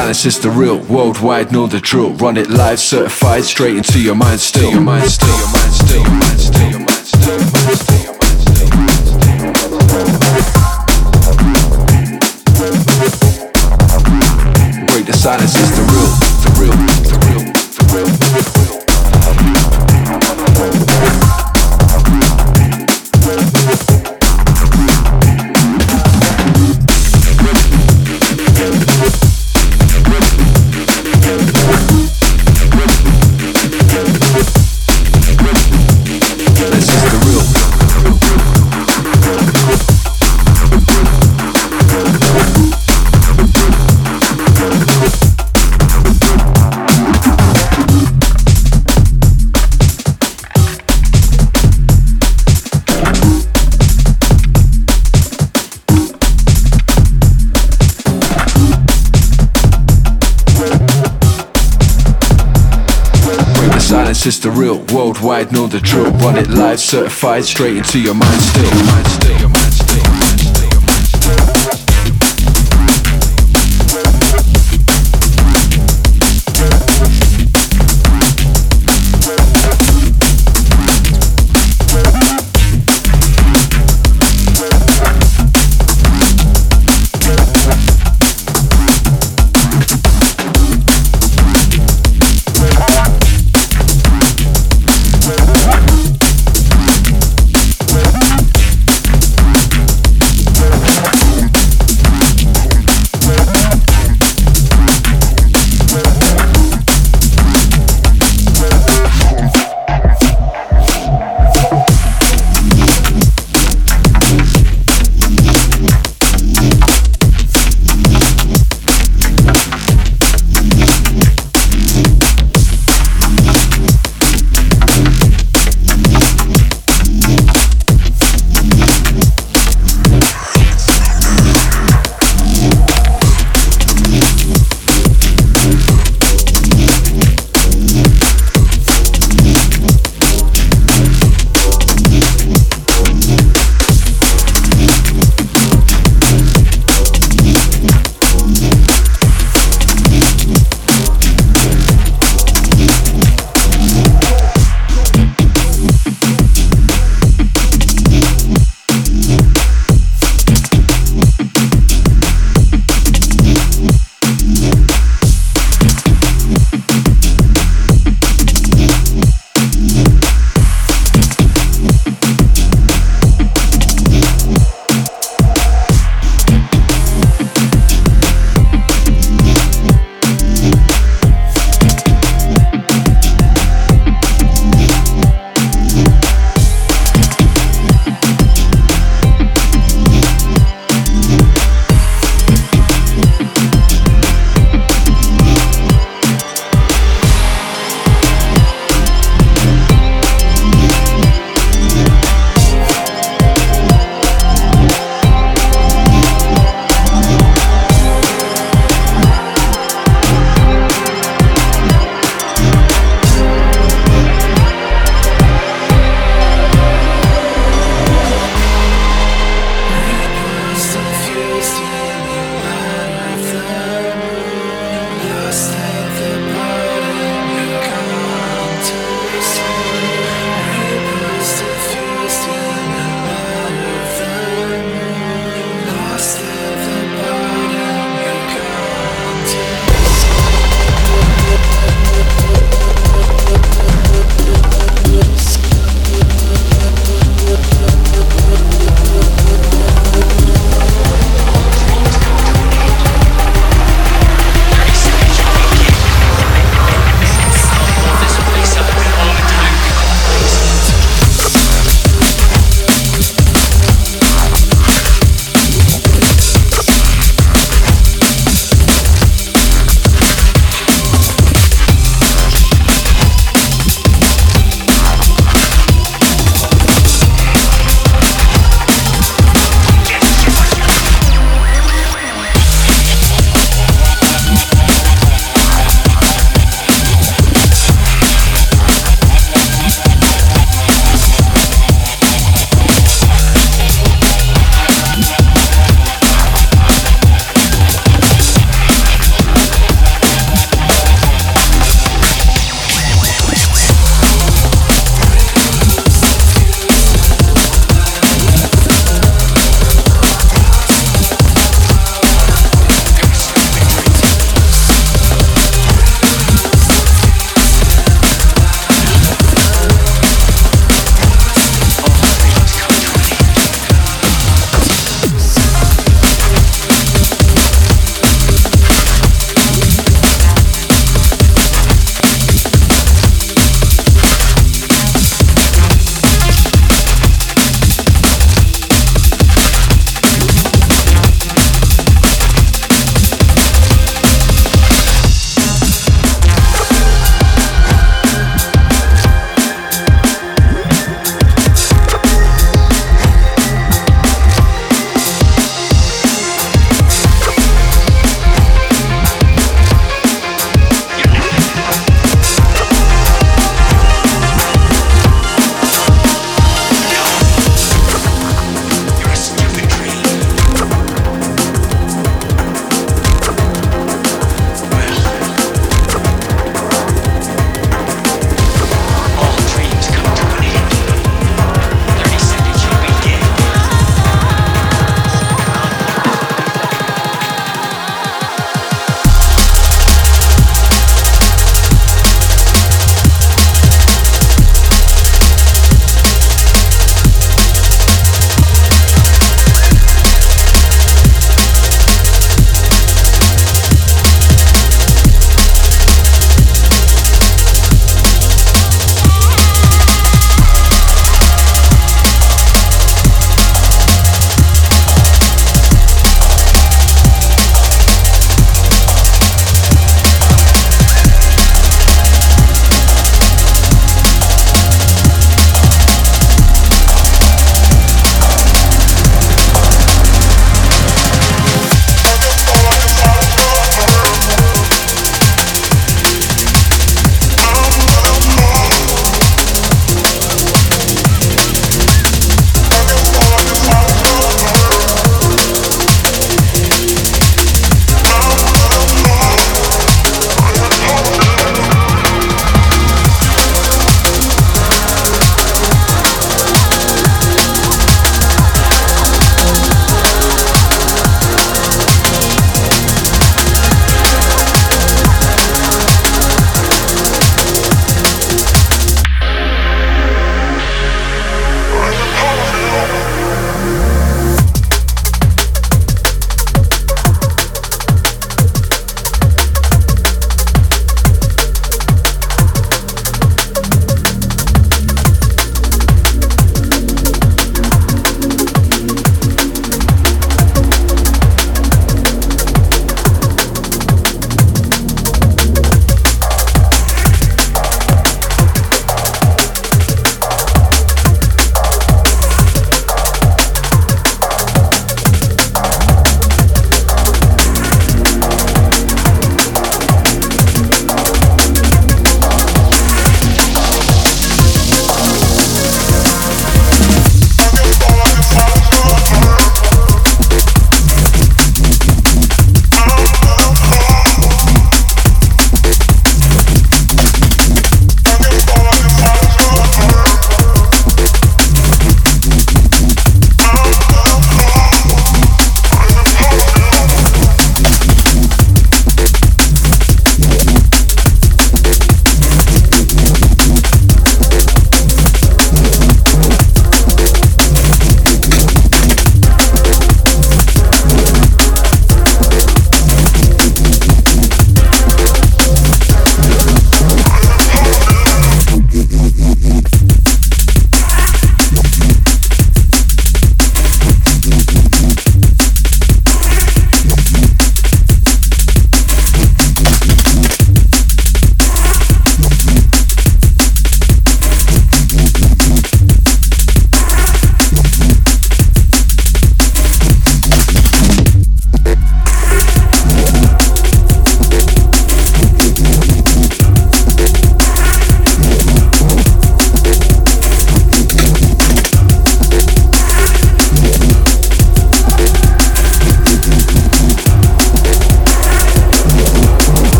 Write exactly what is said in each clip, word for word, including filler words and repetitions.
silence is the real. Worldwide, know the drill. Run it live, certified, straight into your mind still. Your mind still, your mind still, your mind still, your mind still, your mind still, your mind still, your mind still. Break the silence, it's the real, the real, the real, the real, the real. This is the real. Silence is the real. Worldwide, know the drill. Run it live, certified, straight into your mind still. Your mind still, your mind still, your mind still, your mind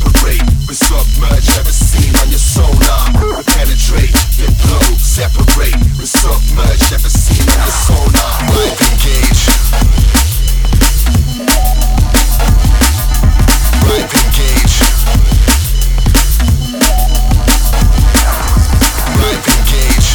separate, we submerge every scene on your sonar. We penetrate, then blow, separate, we submerge every scene on your sonar. Move, engage. Move, engage. Move, engage.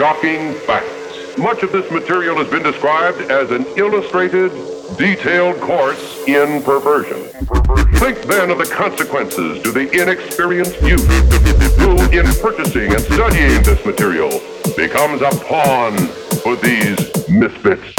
Shocking facts. Much of this material has been described as an illustrated, detailed course in perversion. Think then of the consequences to the inexperienced youth who, in purchasing and studying this material, becomes a pawn for these misfits.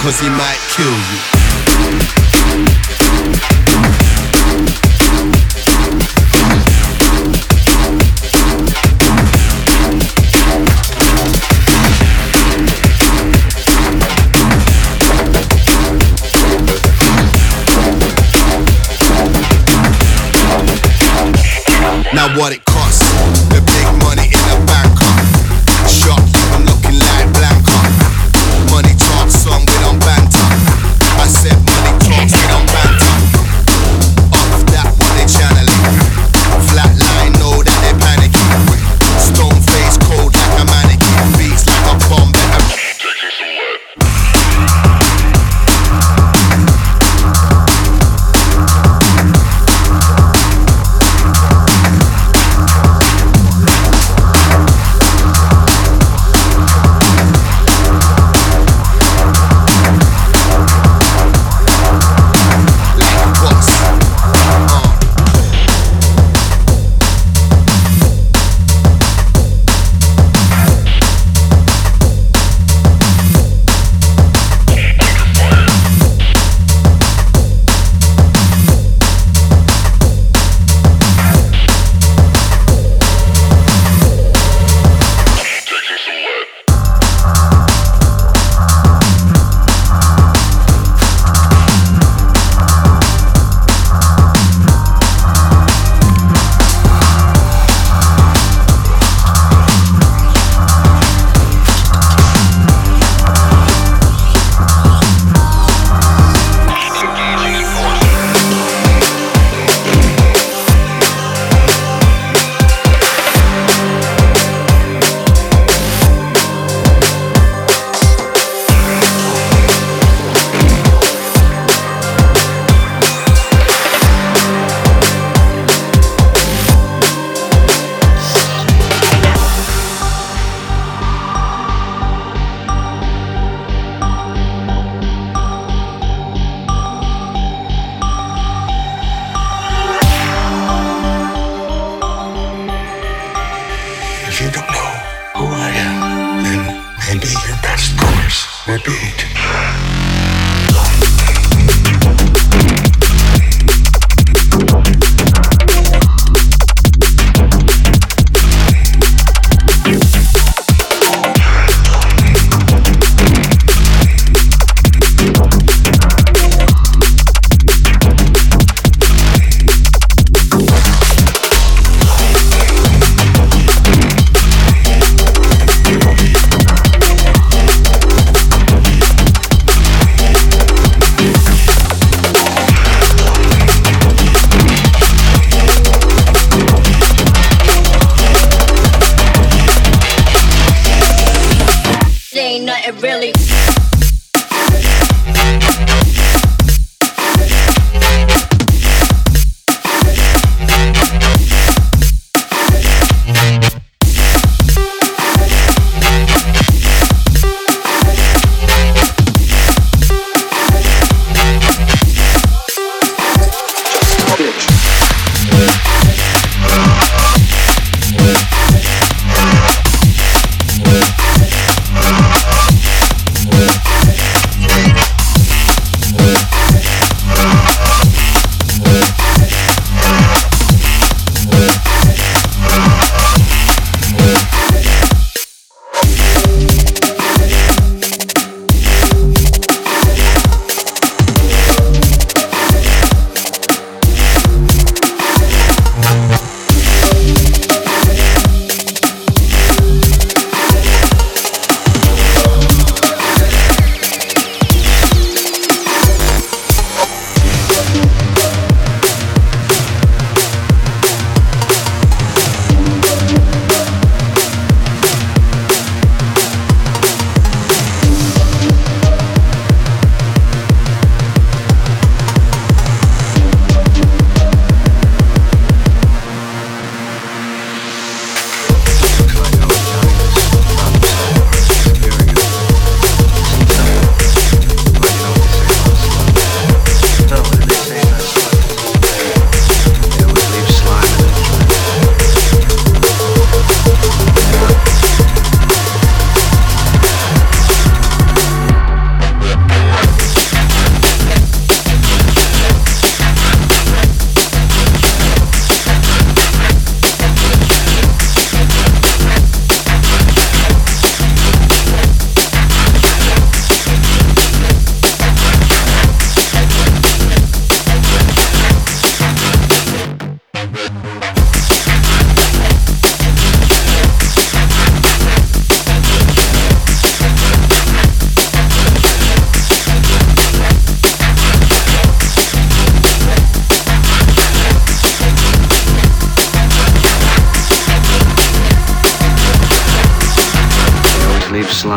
Cause he might kill you. Now what it costs, the big money in the back of shop, I'm looking like blank off. Money talks some with on banter. I said money talks, we don't banter. Off that what they channeling. Flatline know that they panicking. Stone face cold like a mannequin. Beats like a bomb that I'm taking some wet. We'll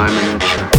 time in that track.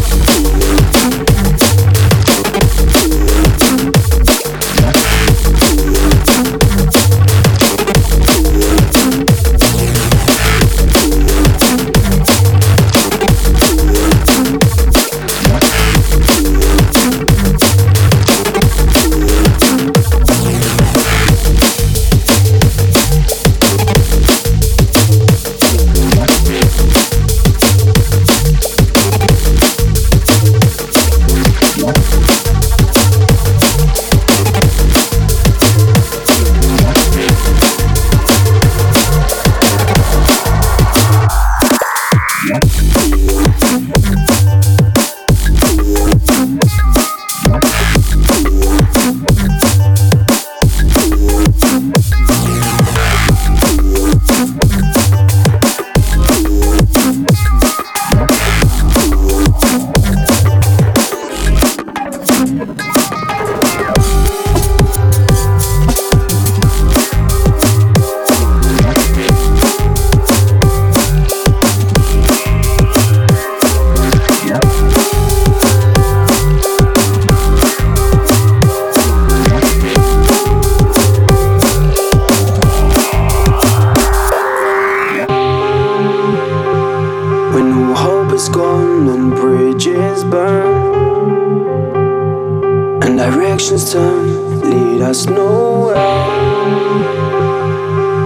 Directions turn, lead us nowhere.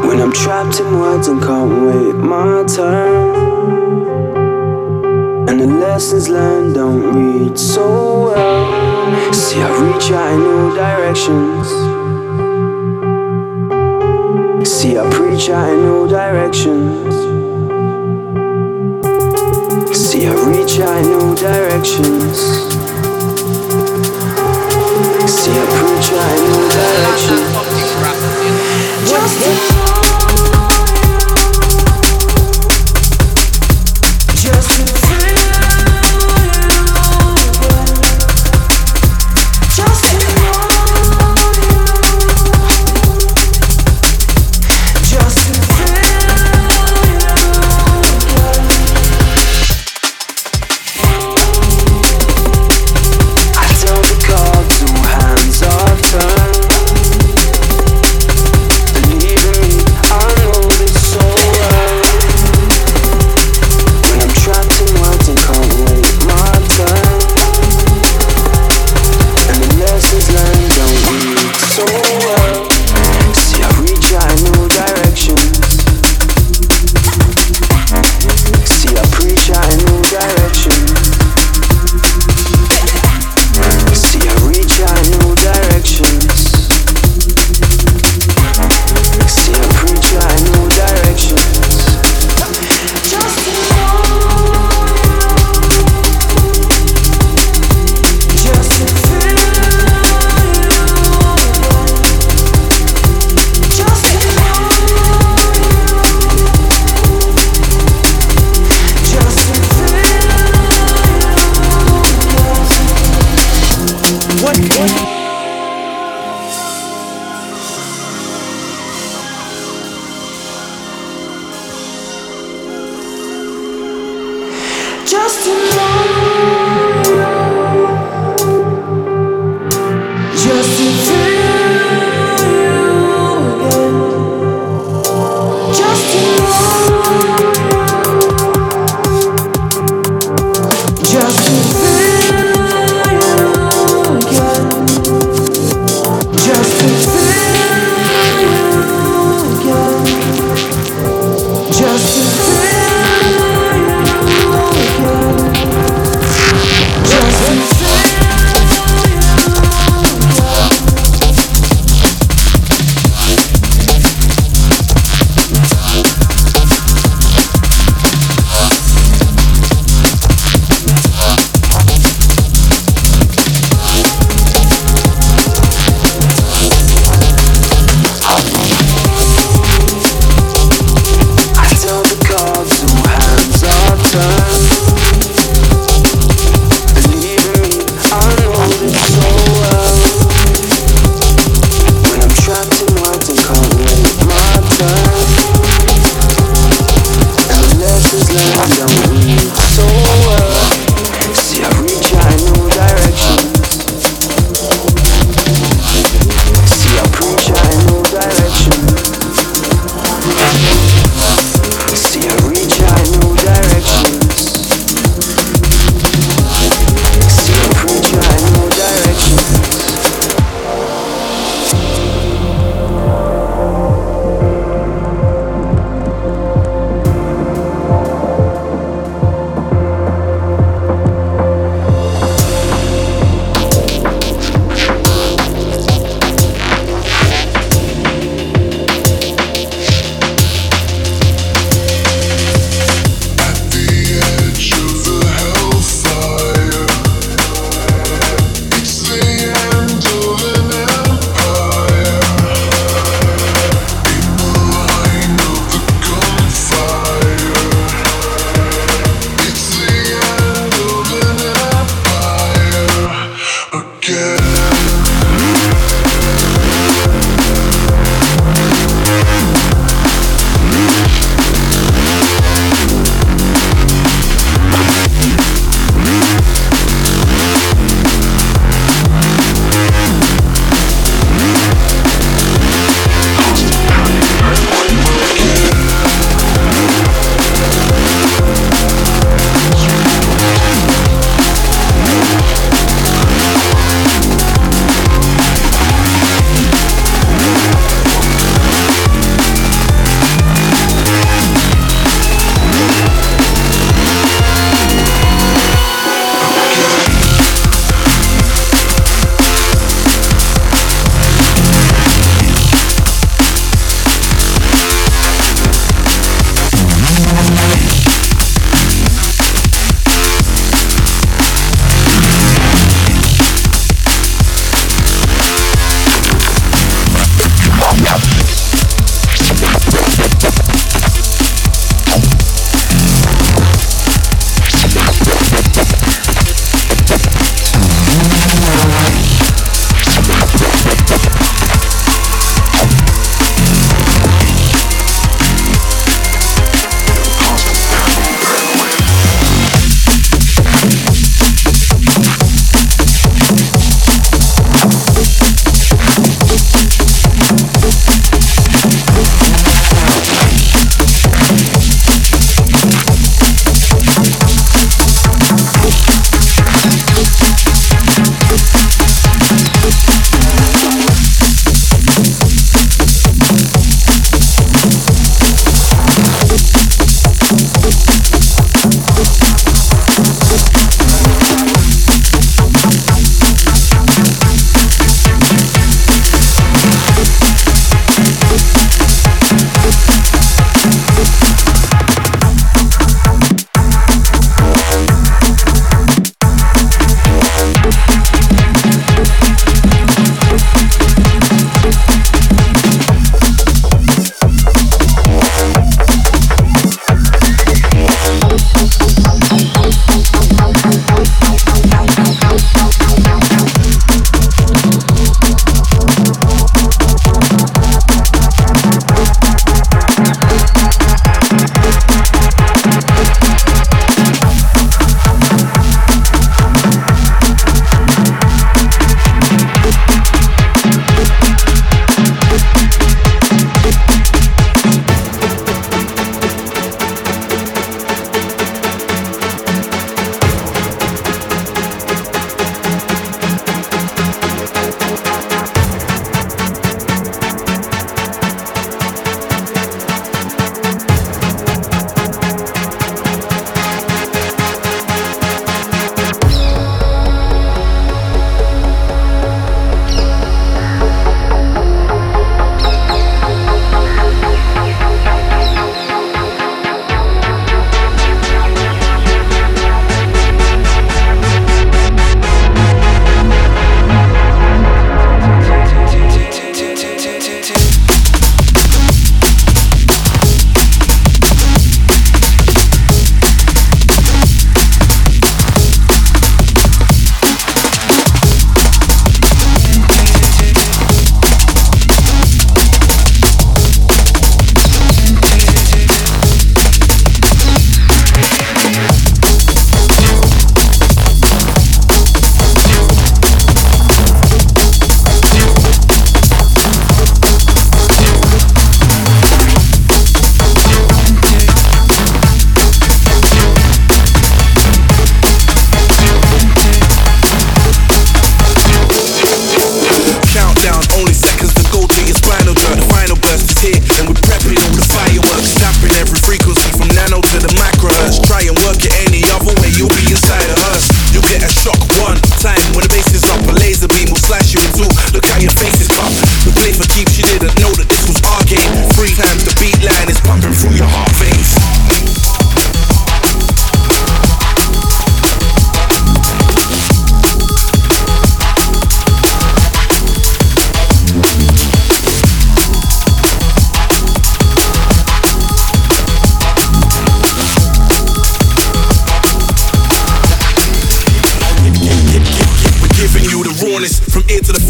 When I'm trapped in words and can't wait my turn, and the lessons learned don't reach so well. See, I reach out in all directions. See, I preach out in all directions. See, I reach out in all directions. See a preacher in all directions. Just to Just to leaving me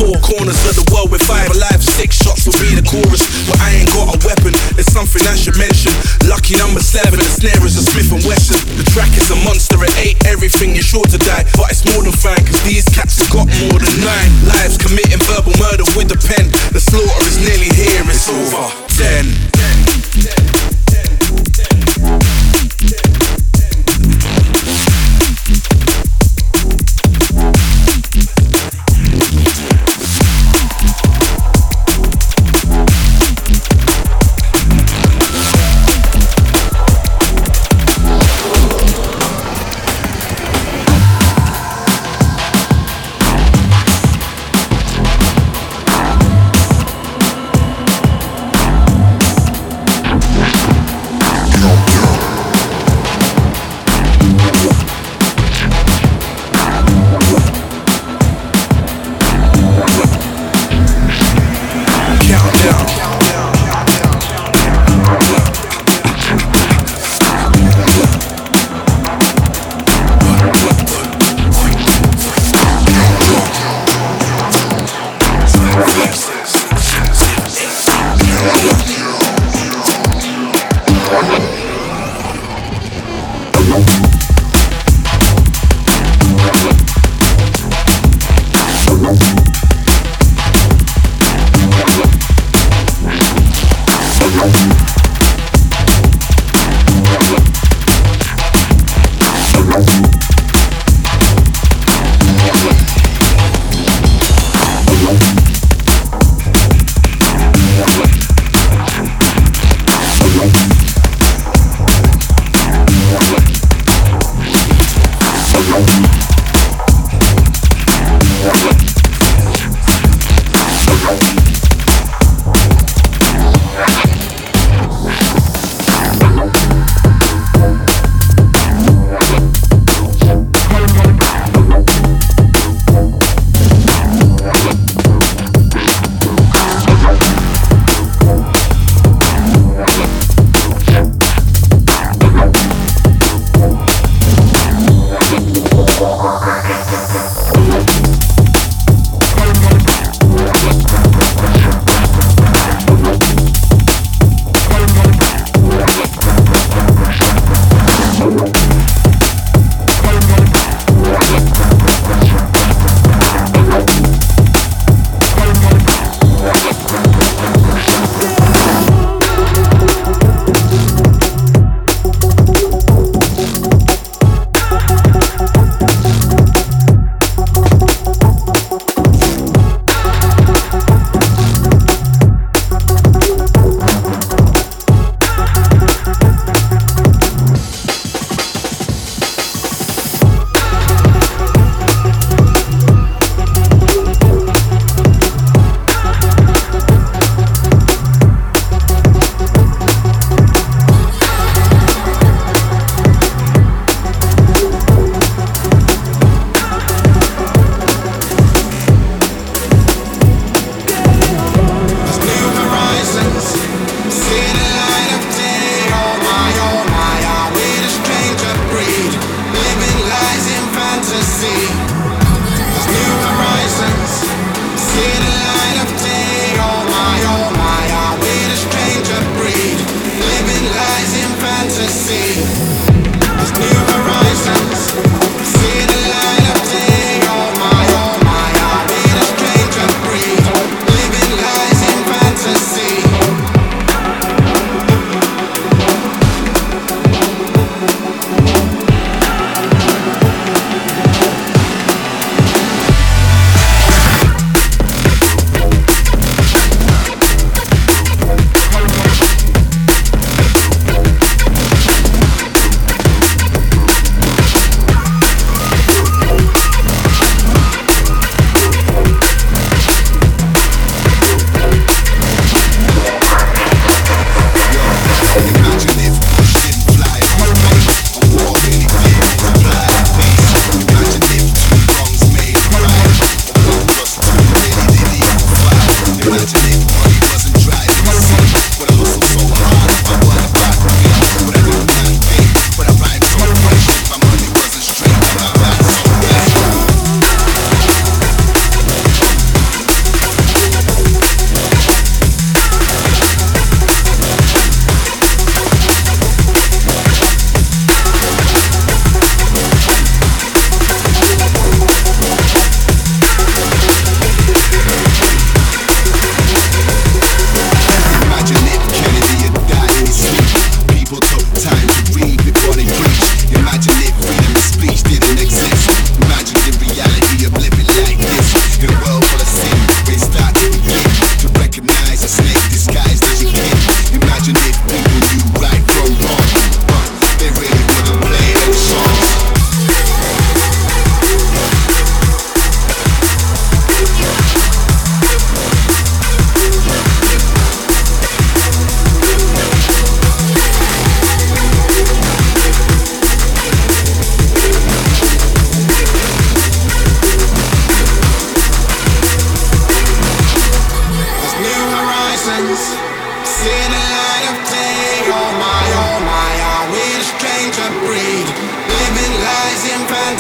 four corners of the world with five alive, six shots will be the chorus. But I ain't got a weapon, it's something I should mention. Lucky number seven, the snare is a Smith and Wesson. The track is a monster, it ain't everything, you're sure to die. But it's more than fine, cause these cats have got more than nine lives, committing verbal murder with a pen. The slaughter is nearly here, it's over. Ten, ten, ten, ten, ten, ten, ten.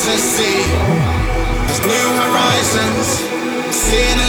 to see. There's new horizons, seeing